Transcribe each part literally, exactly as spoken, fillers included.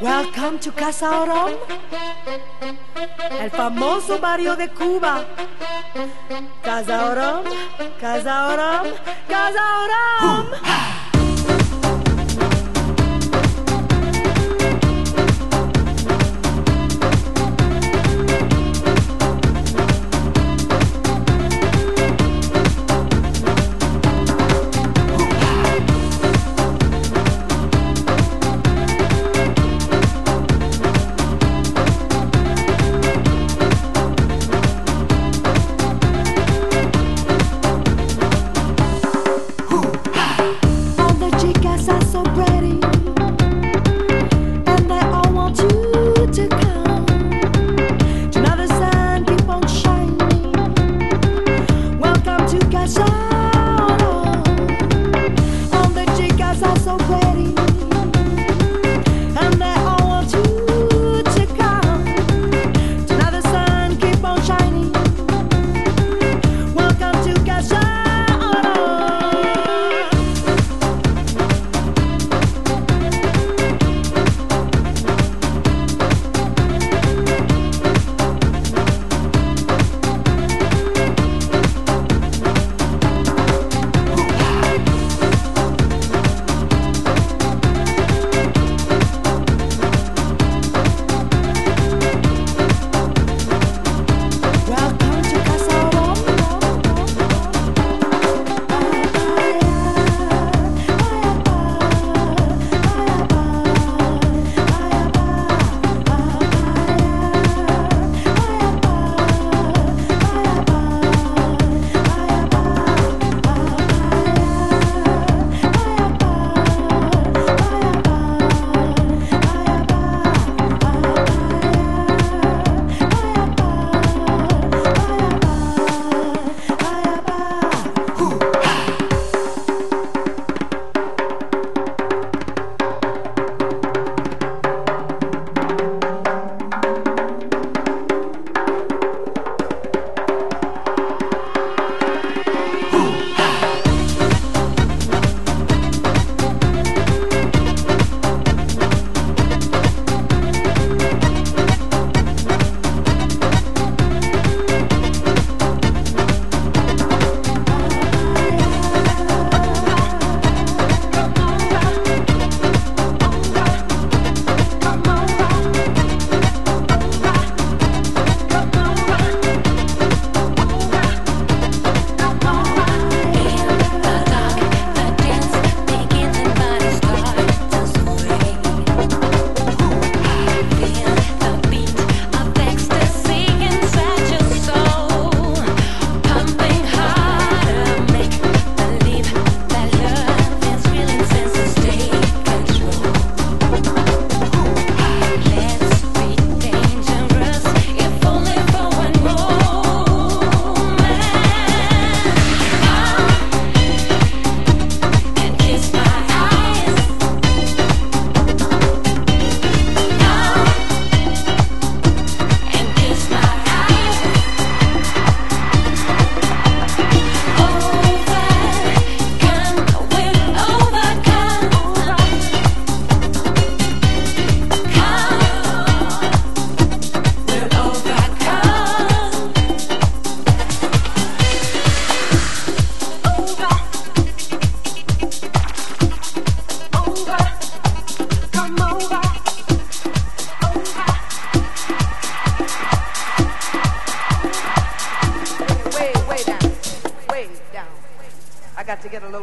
Welcome to Casa Oram, el famoso barrio de Cuba. Casa Oram, Casa Oram, Casa Oram. Ooh.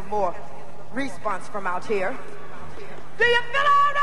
bit more response from out here. Do you feel all right?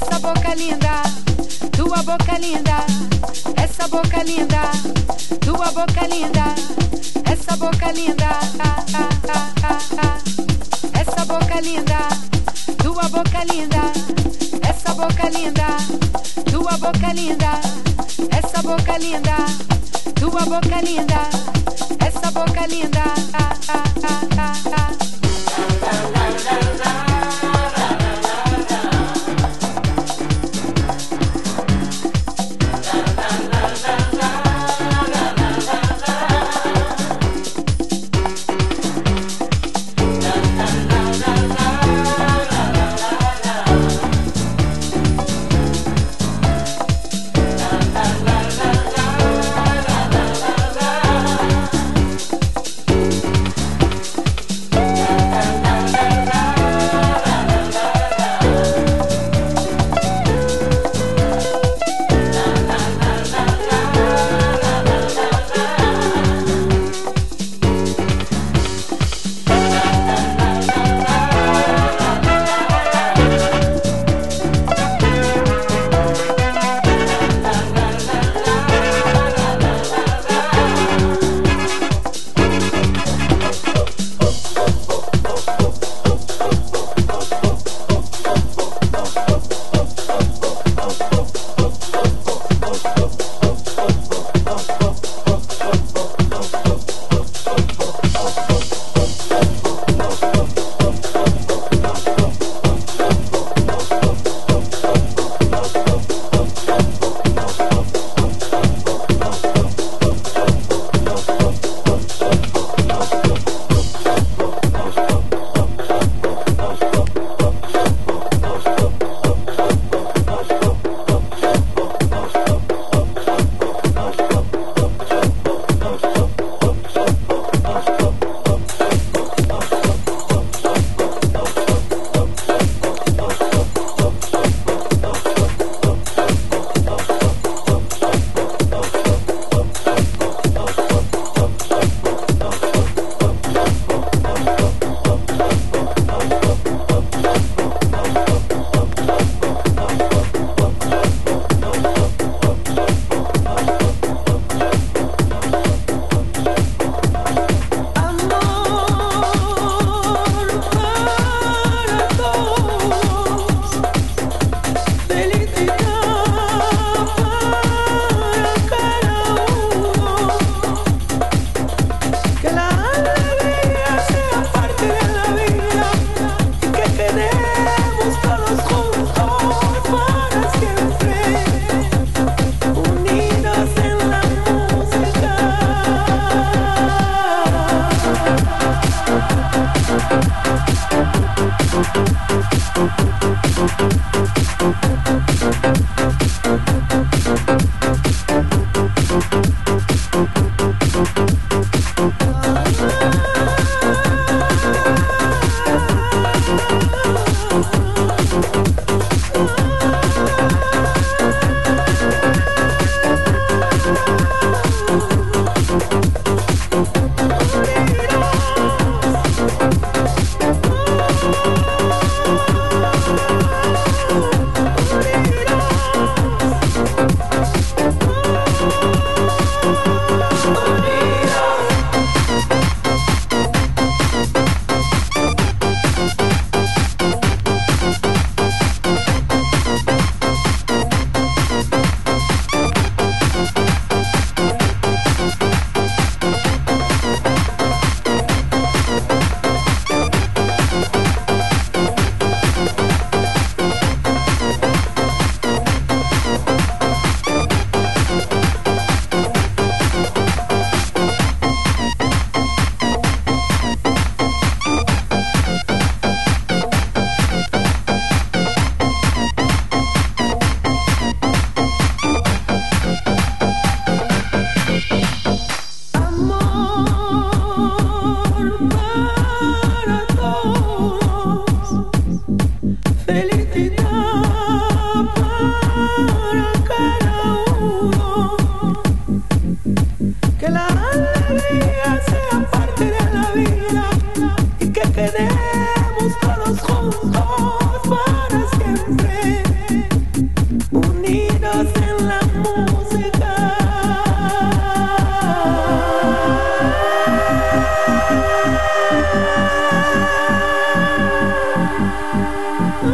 Essa boca linda, tua boca linda, essa Essa boca linda, essa boca linda, tua boca linda, essa boca linda, tua boca linda, essa boca linda, tua boca linda, essa boca linda.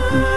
This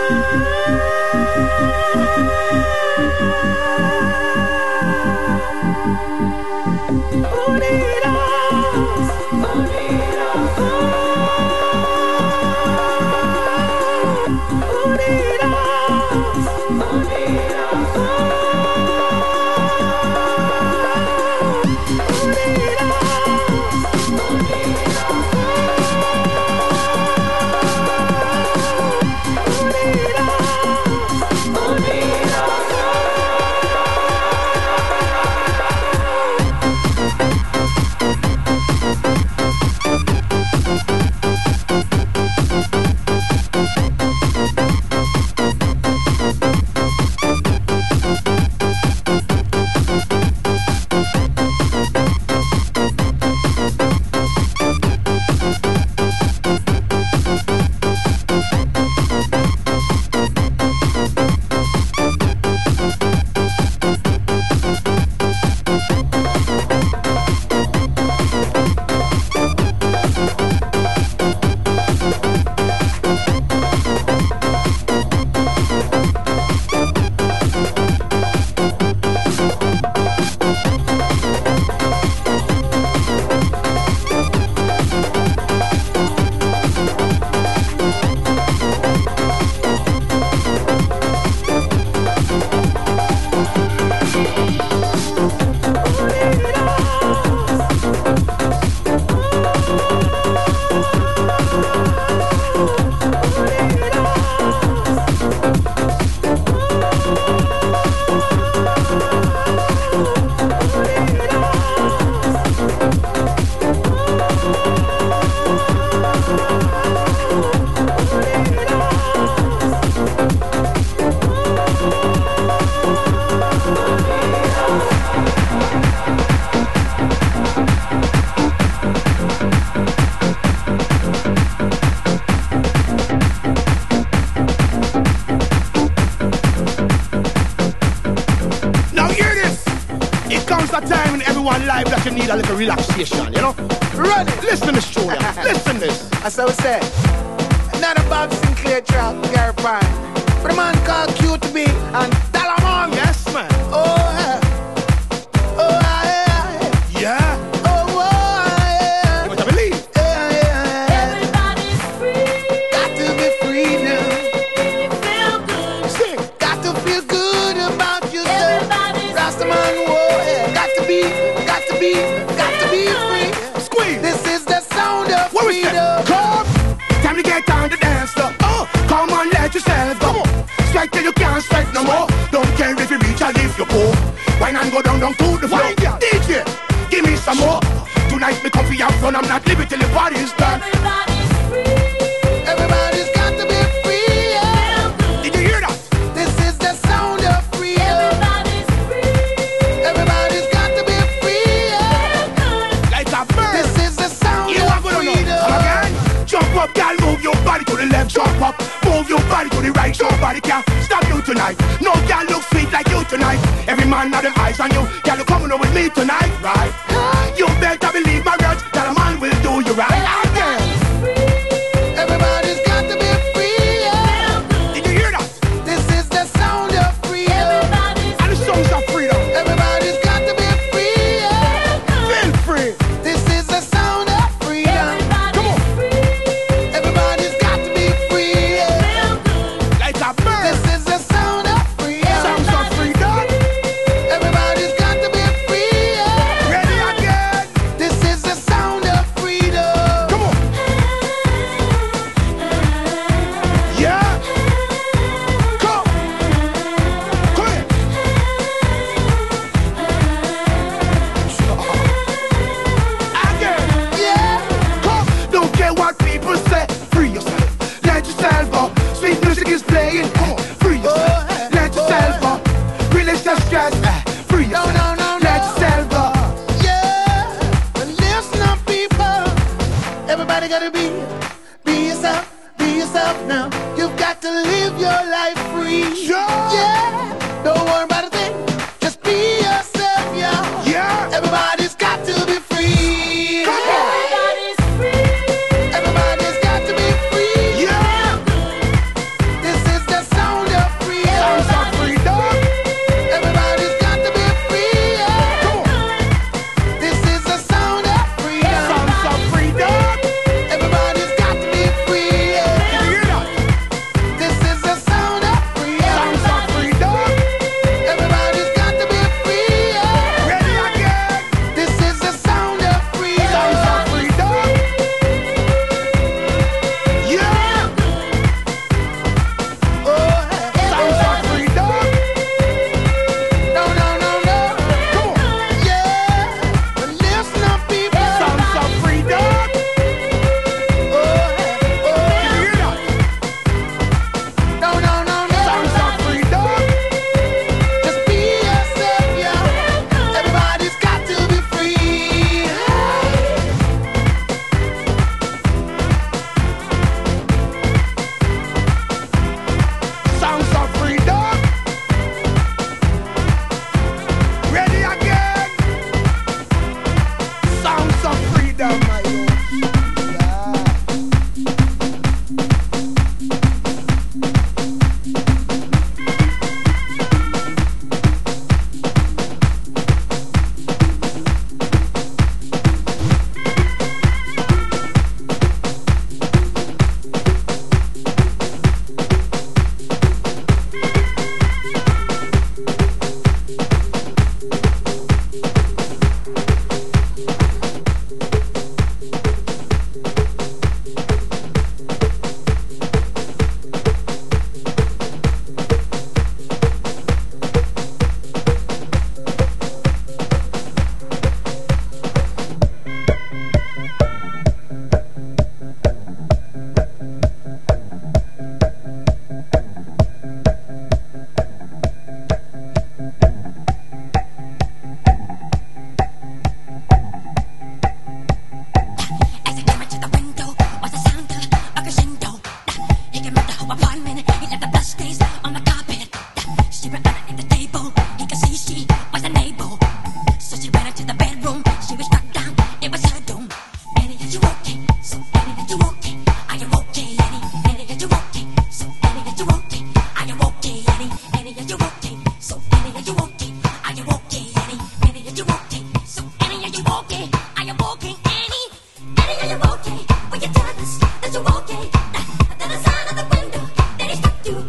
You've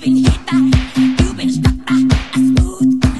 been hit by, you've been struck by a smooth.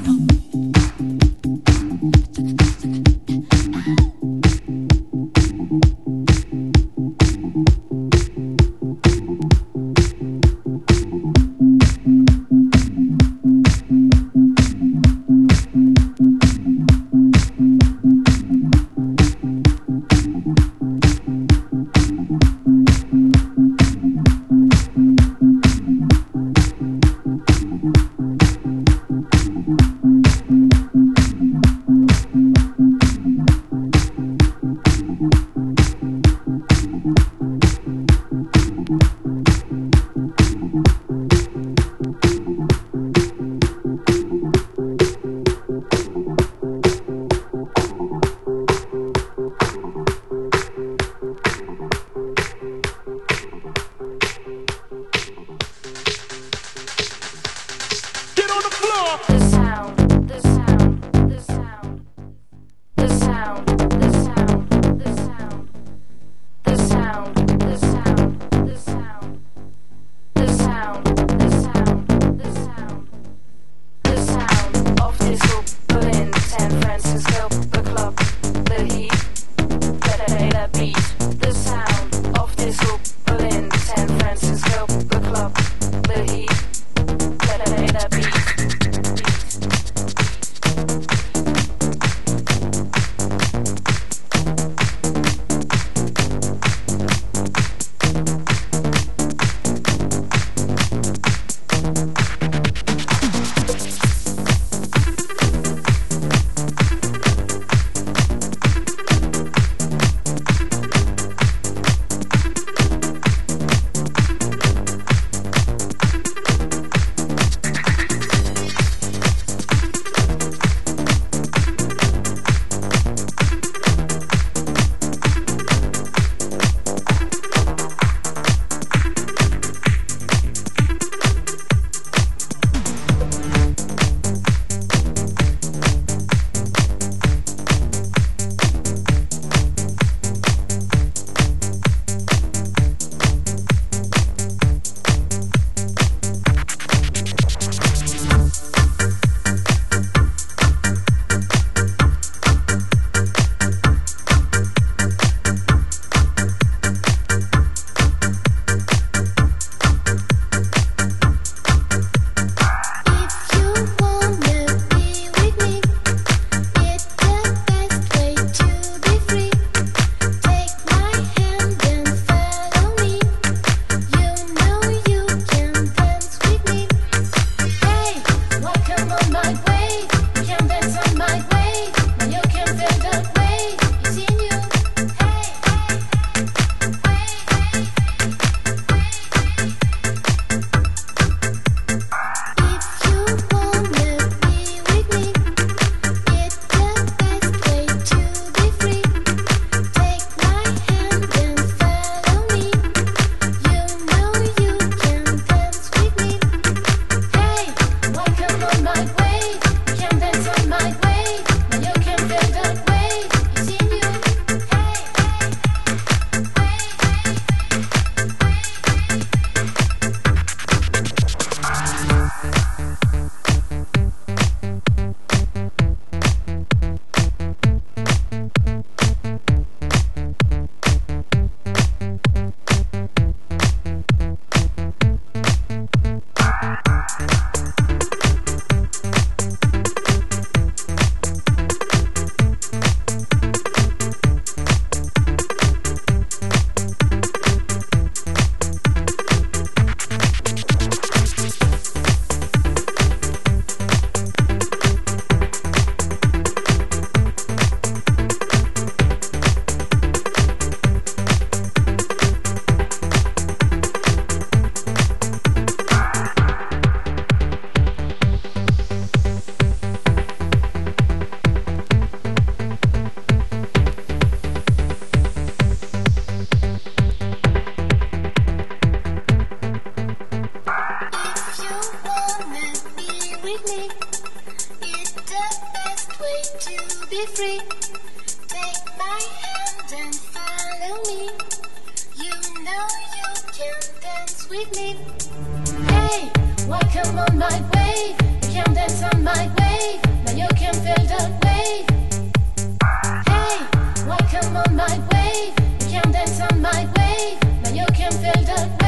be free. Take my hand and follow me. You know you can dance with me. Hey, welcome on my wave. You can dance on my wave. Now you can feel the wave. Hey, welcome on my wave. You can dance on my wave. Now you can feel the wave.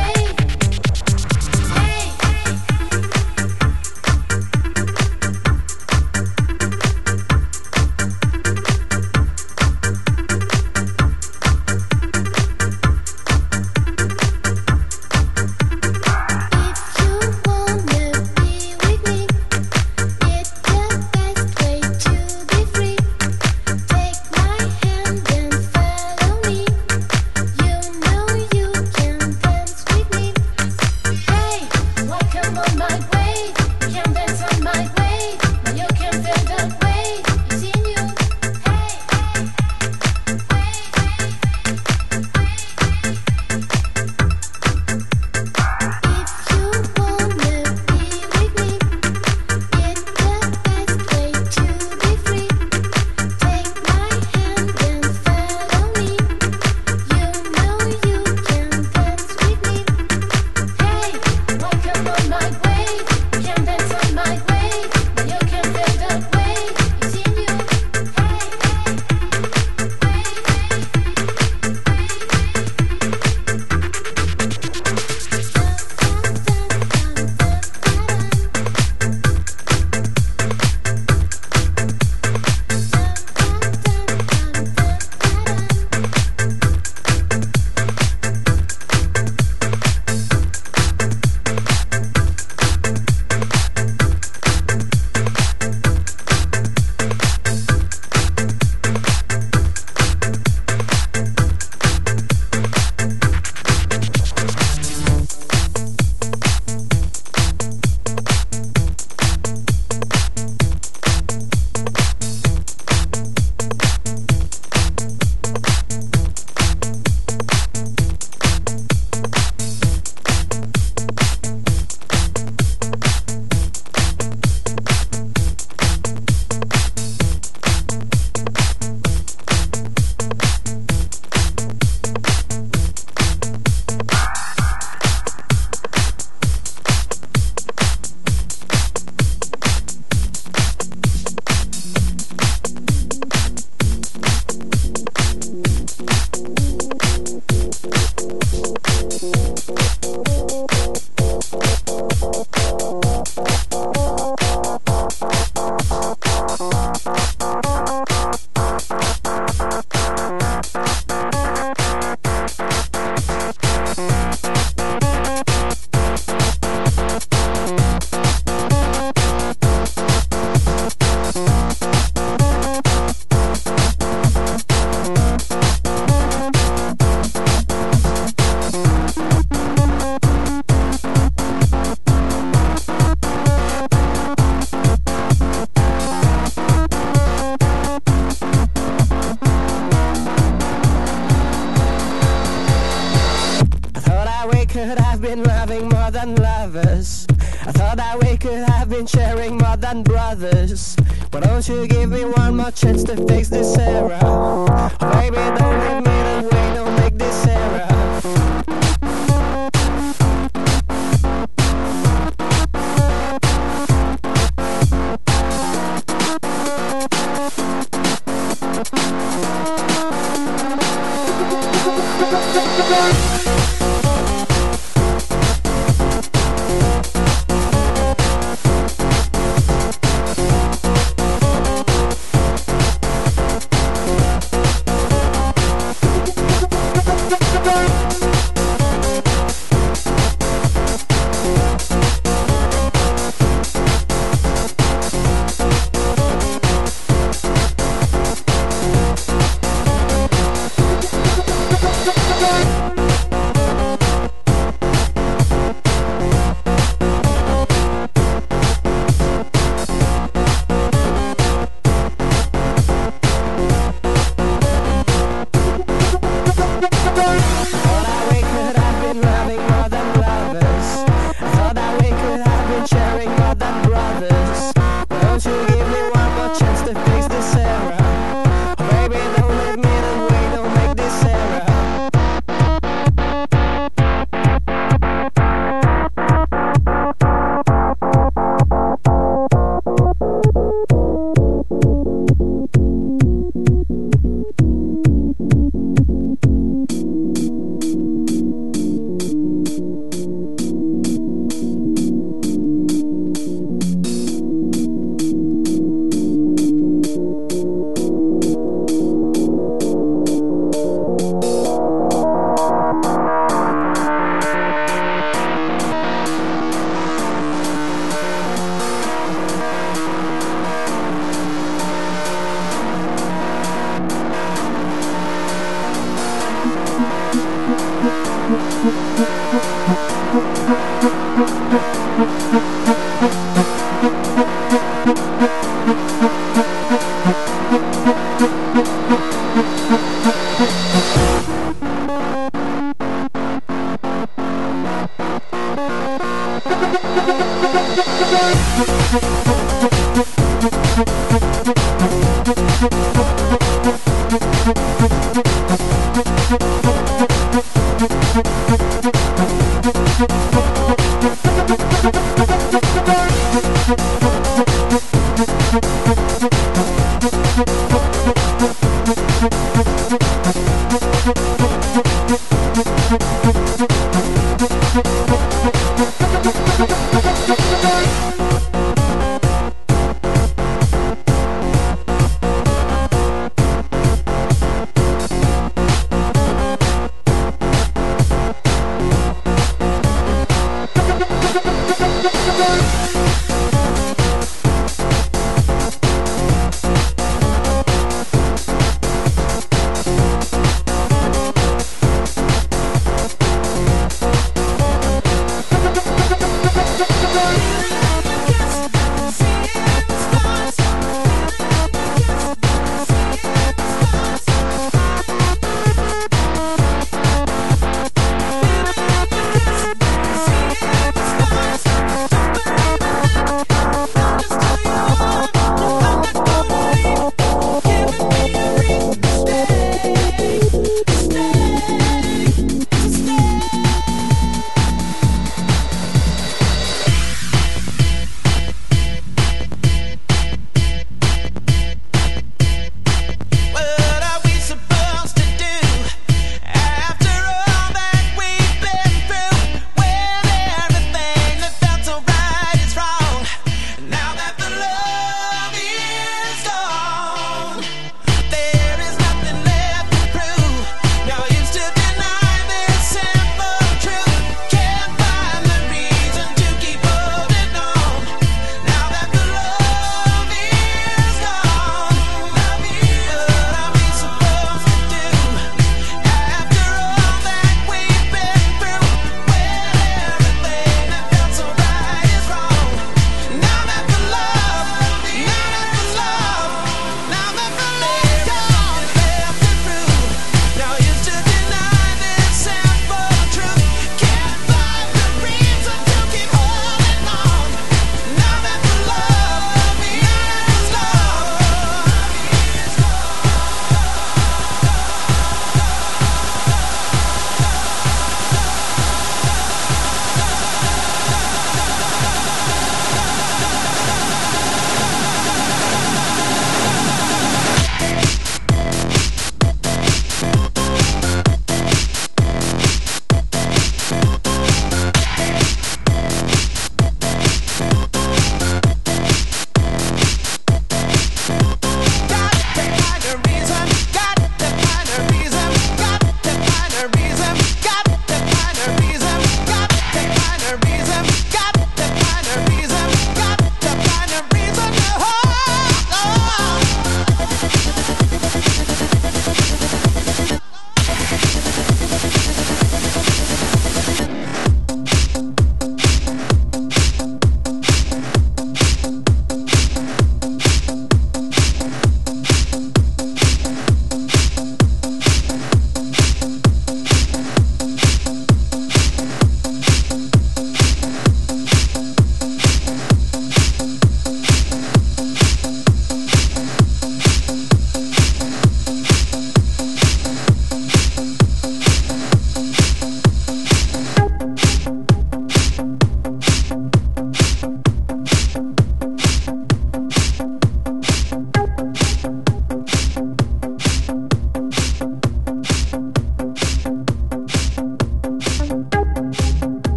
Bye.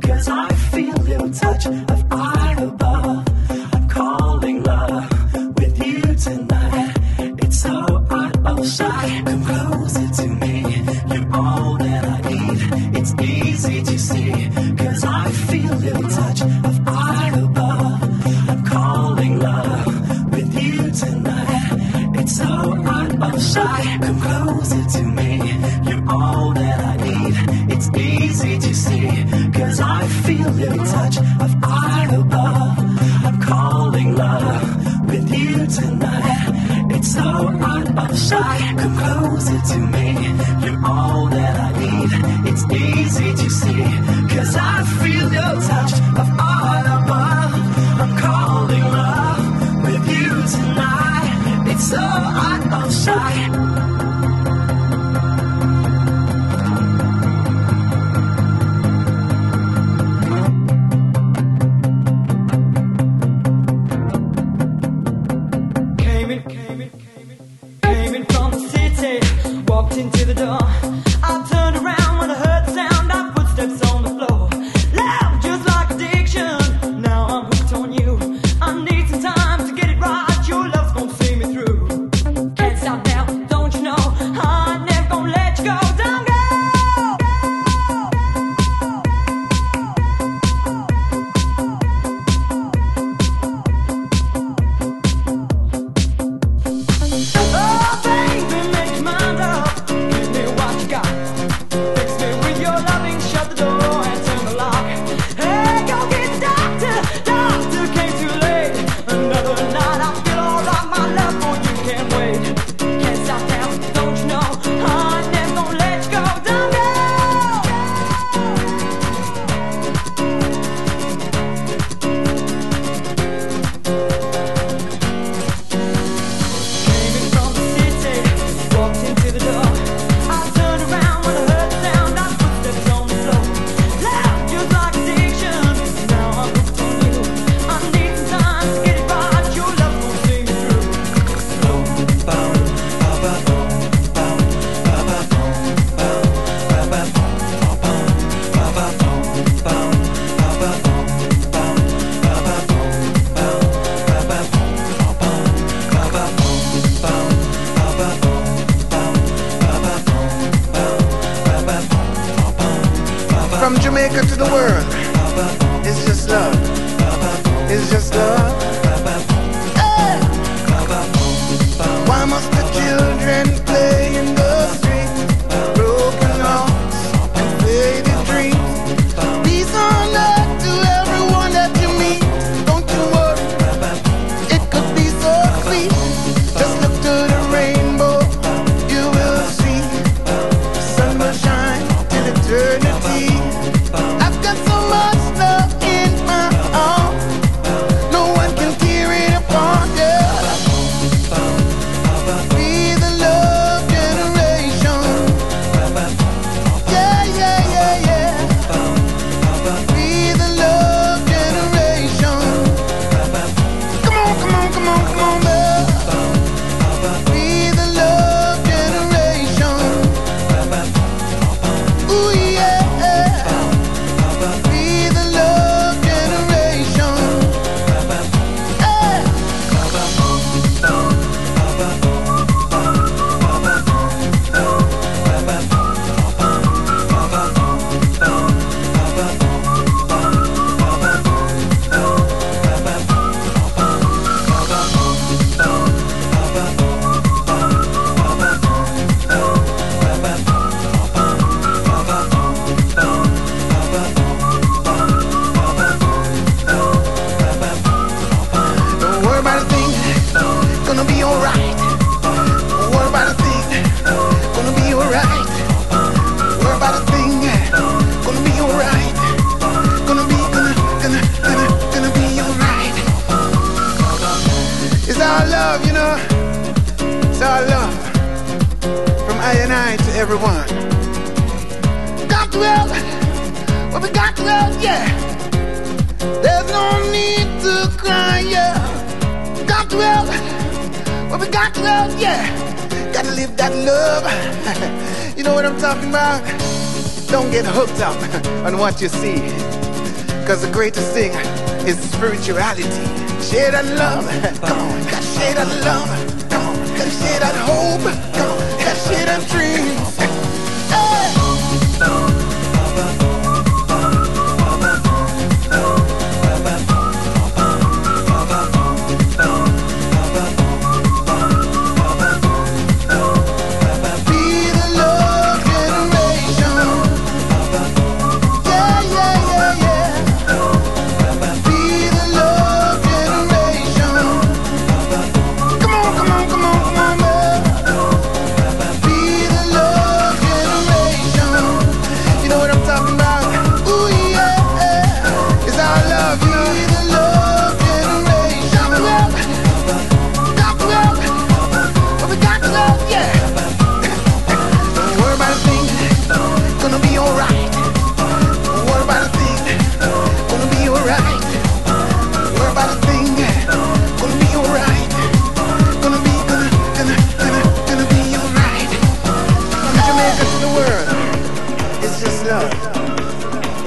Cause I feel your touch. touch of art above. I'm calling love with you tonight. It's so hot outside. Come closer to me. You're all that I need. It's easy to see, cause I feel the touch of art above. I'm calling love with you tonight. It's so hot outside. Come closer to me. You're all that I need. It's easy to see, cause I feel the touch of art above. I'm calling love with you tonight. It's so hot outside. Come closer to me. You're all that I need. It's easy to see, cause I feel the touch of art above. I'm calling love with you tonight. It's so hot outside. You see, Cause the greatest thing is spirituality. Share that love, come on. Share that love, come on. Share that hope, come on. Share that dreams.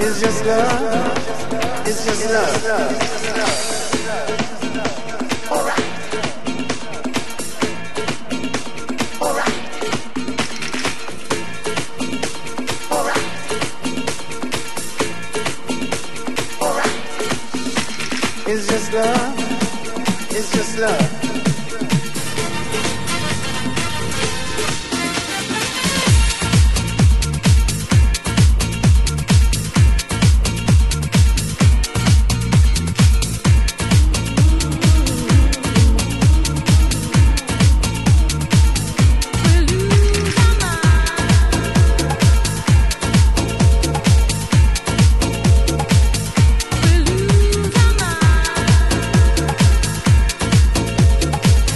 It's just love. It's just love. All right. All right. All right. All right. It's just love. It's just love.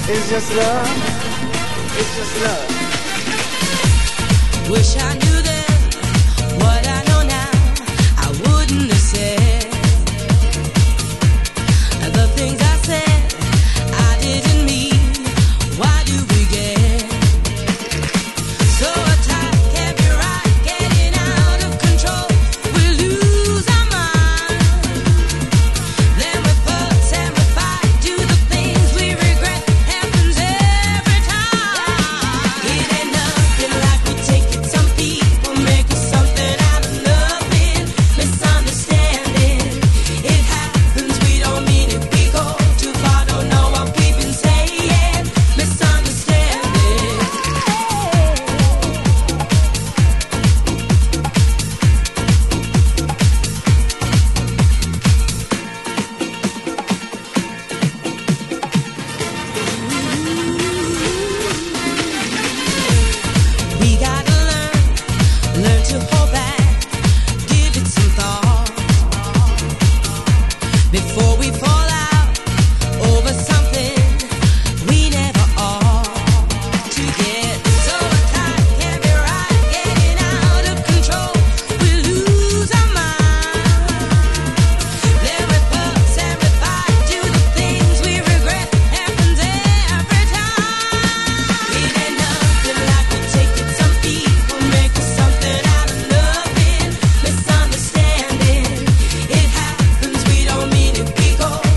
It's just love, it's just love. Wish I knew then what I know now, I wouldn't have said the things I said, I didn't mean. Why do we get so uptight? Can't be right, getting out of control. We lose our mind, then we fuss and we fight, do the things we regret. Before we fall out over something we never are to get so tight, can't be right, getting out of control. We lose our mind, then we fuss and we fight, do the things we regret. Happens every time. It ain't nothing like we take it. Some people make us something out of loving, misunderstanding. It happens. We don't mean it, we go.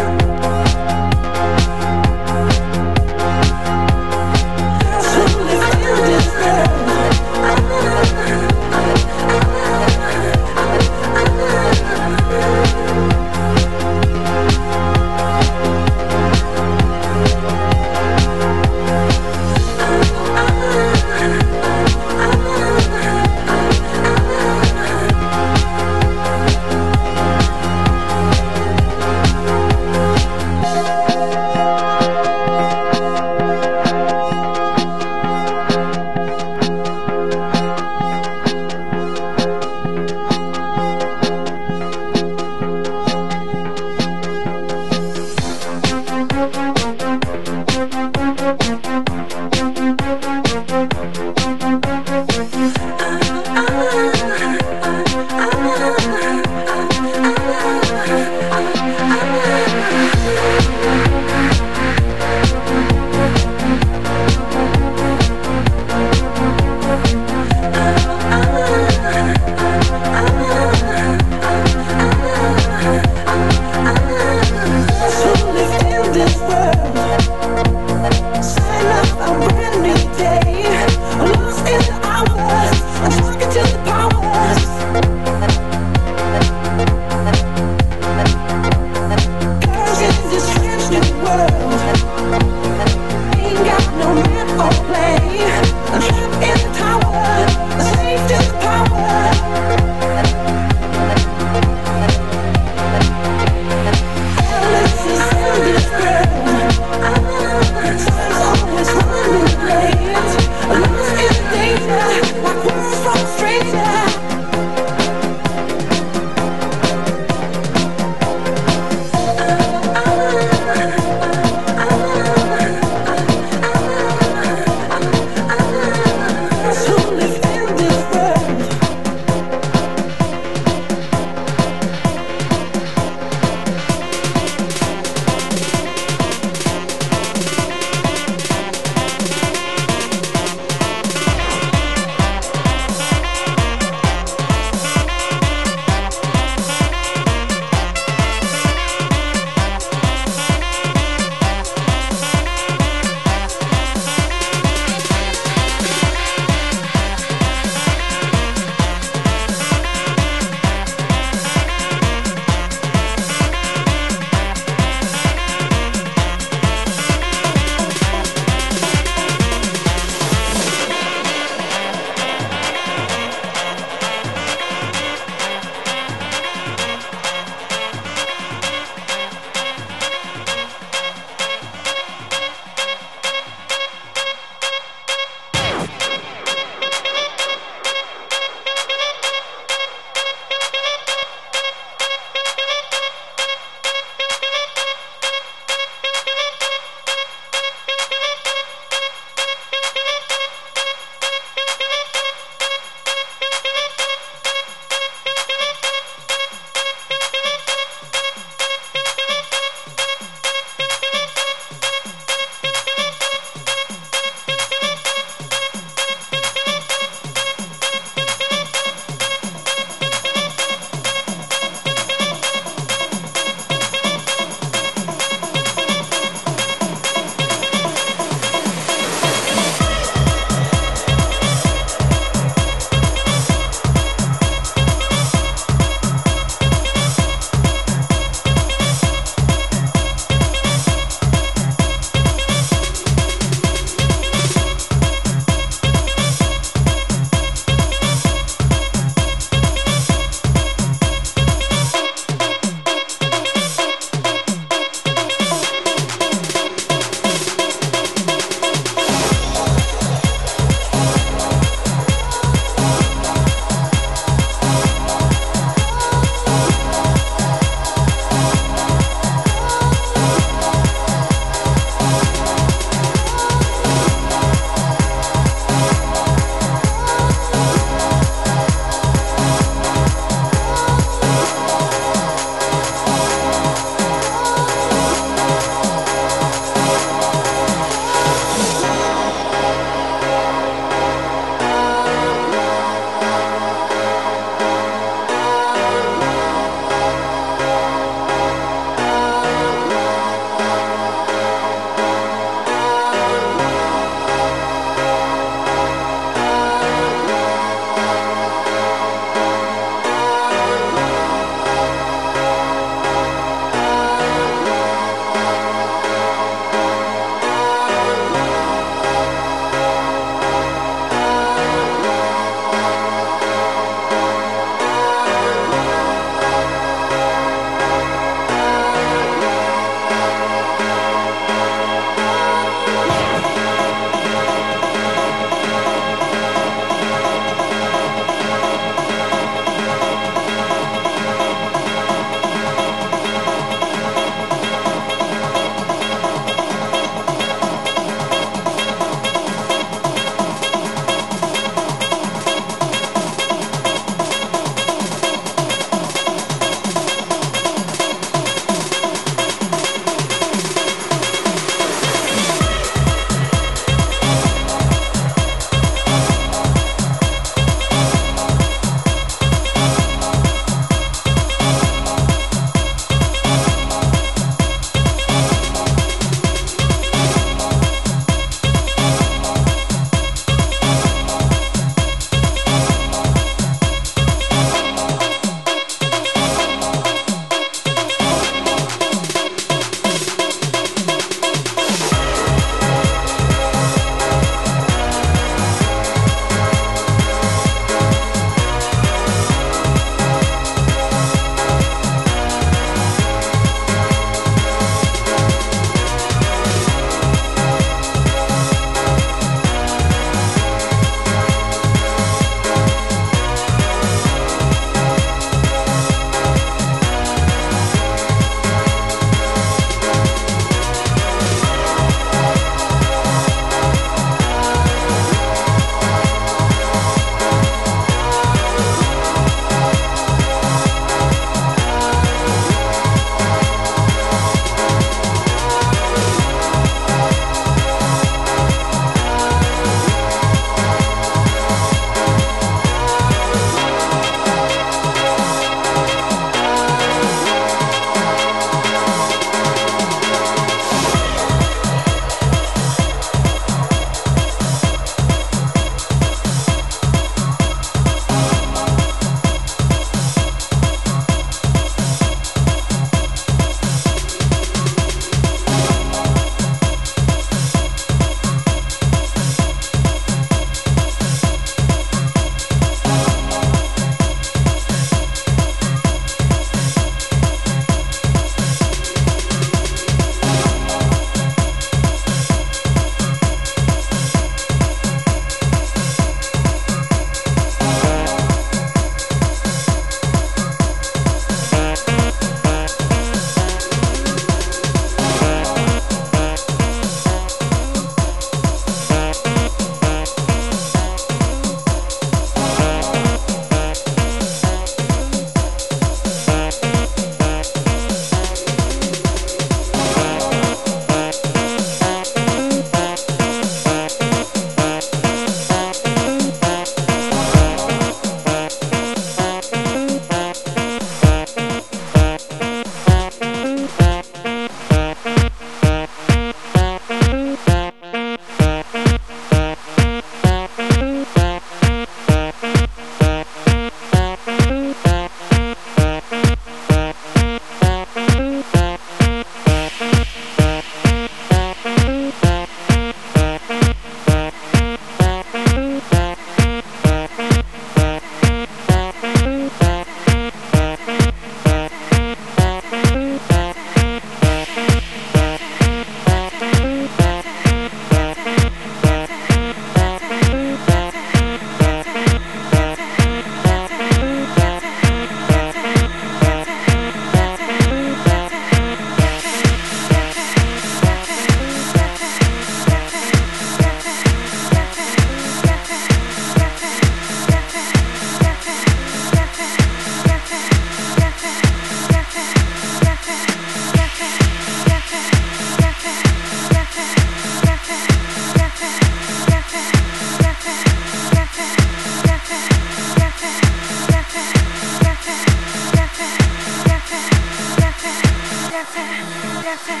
You told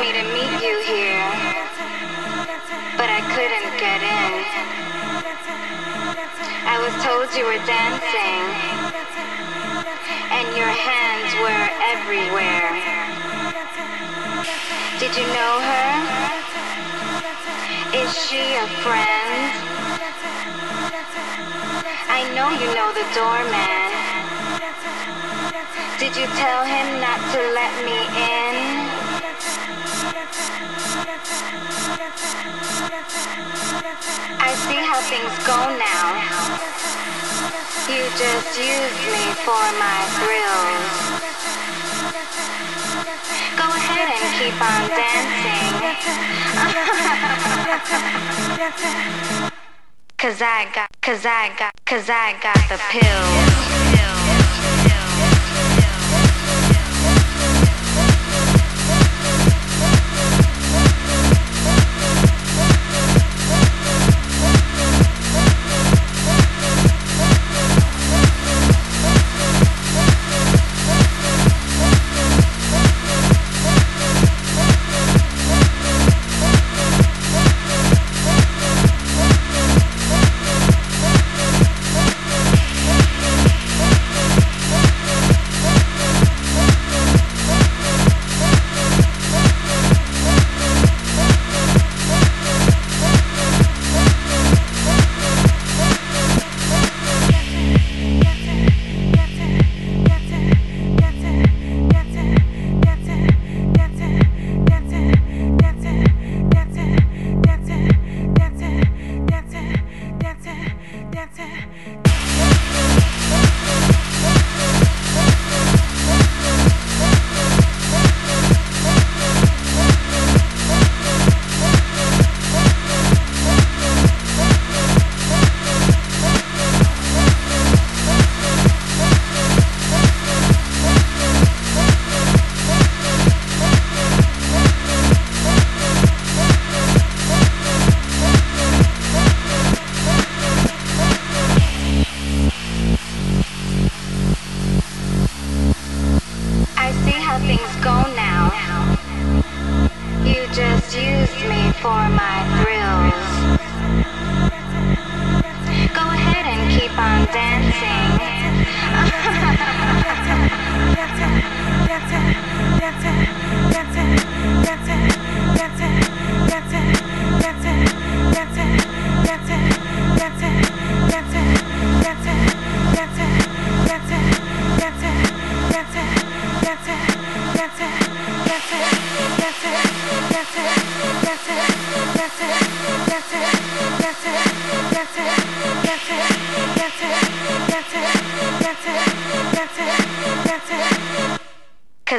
me to meet you here, but I couldn't get in. I was told you were dancing, and your hands were everywhere. Did you know her? Is she a friend? I know you know the doorman. Did you tell him not to let me in? I see how things go now. You just use me for my thrills. Go ahead and keep on dancing. Cause I got, cause I got, cause I got the pills. Cause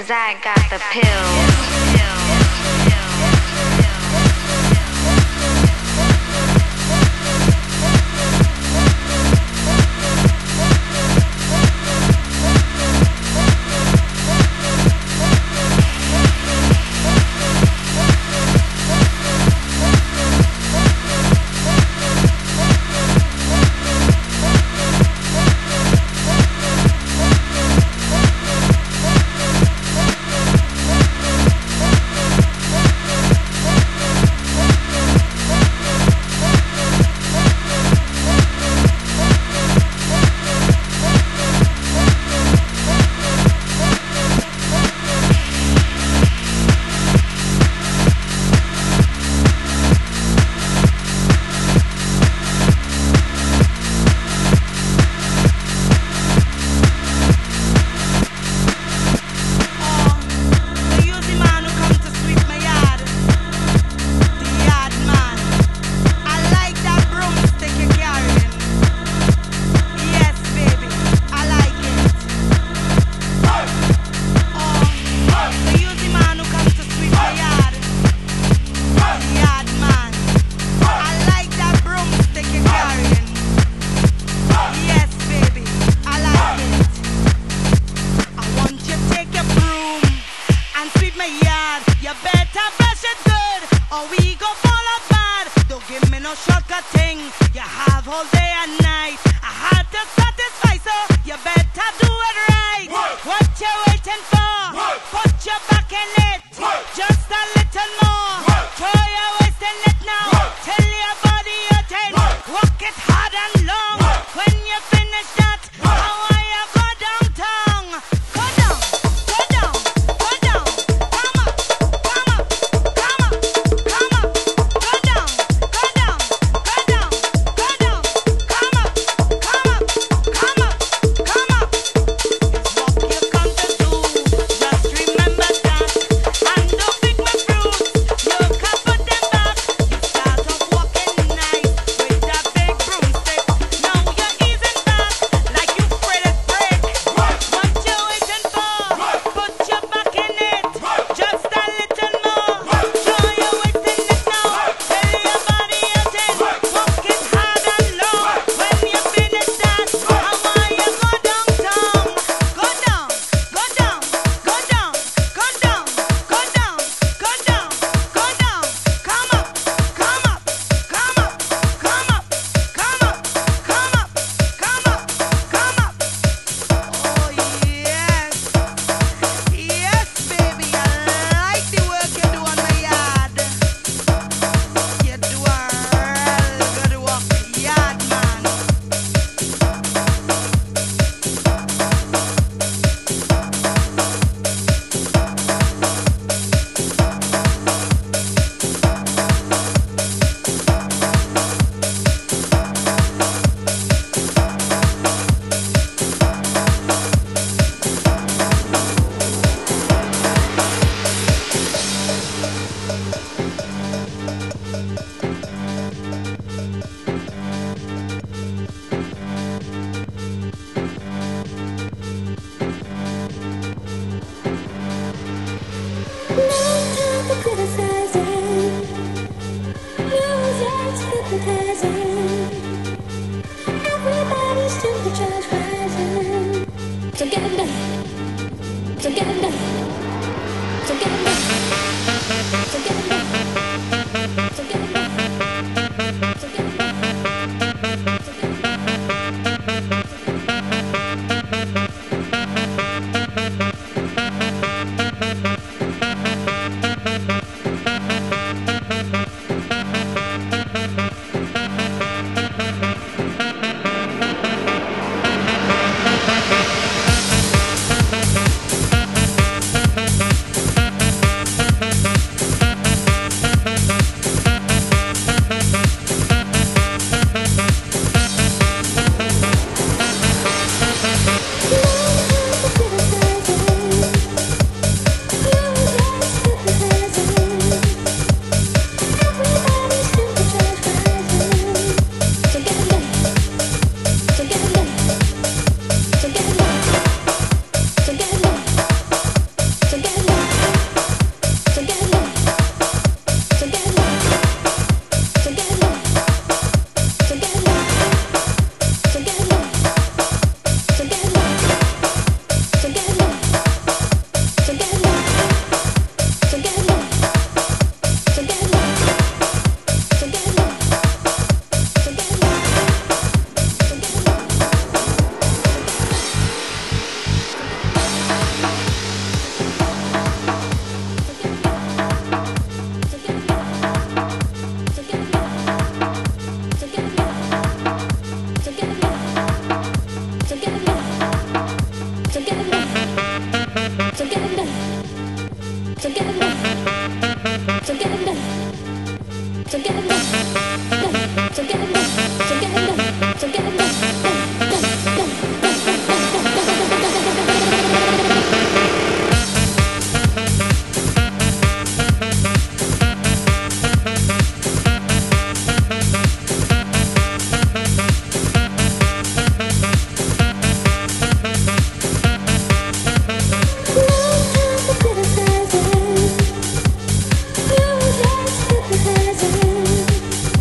I got the pills. you're waiting for? Work. Put your back in it. Work. Just a little more. Throw your waist in it now. Work. Tell your body you're dead. Work. Work it hard and long. Work. When you finish that, work. I want you go downtown. Go down, go down, go down. Come up, come up, come up, come up. Go down, go down, go down, go down. Come up, come up, come up, come up. It's what you come to do. Just remember that. And don't pick my fruits. You can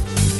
put them back. You start off walking nice with that big broomstick. Now you're easing back like you spread a brick. What you waiting for? Put your back in it. Just a little more. Show you what's in it now. Tell your body you're dead. Work it hard and long. When you finish that, I want you go downtown. Go down, go down, go down, go down, go down, go down, go down. Come up, come up, come up, come up, come up, come up, come up, come up. Oh yes, yes baby, I like the work you do on my yard. You do a real good work, yard man. No time for criticizing. No time to hypnotizing. Everybody's temperature's rising. So get it done. So get it done. So get it done. So get it done. No time for criticizing.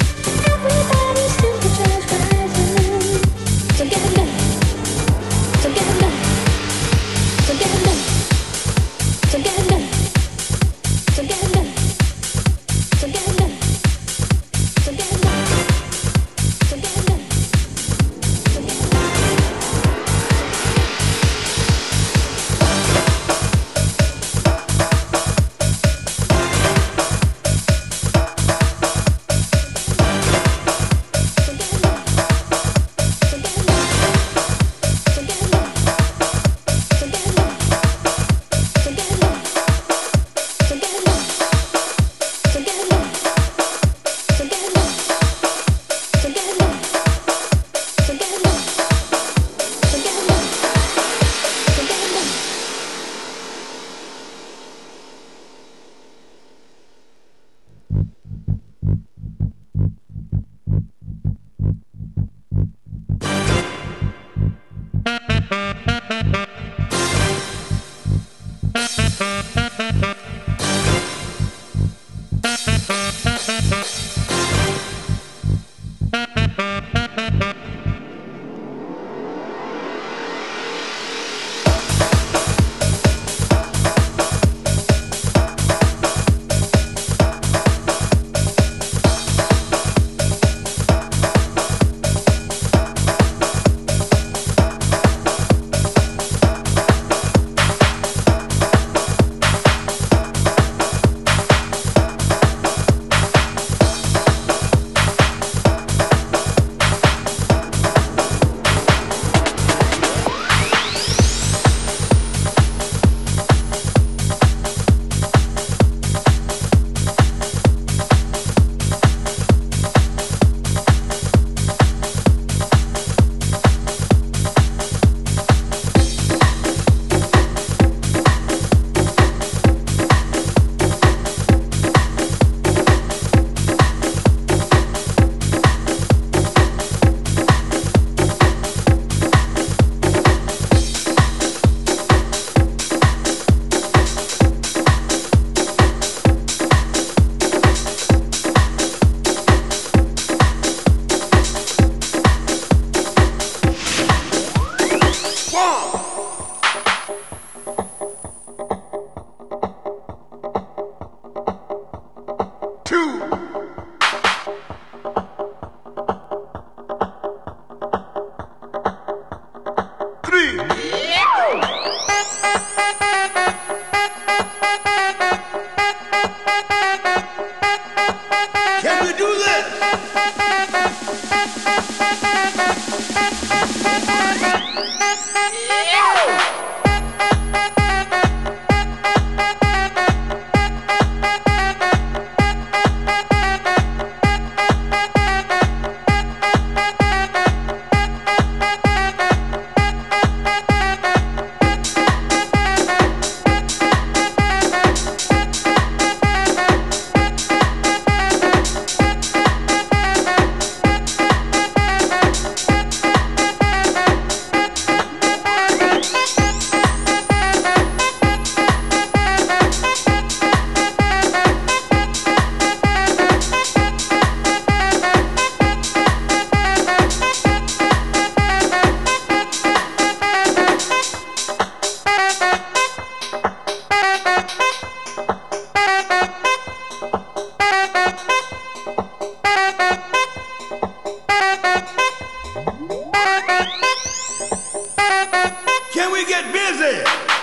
baptisé.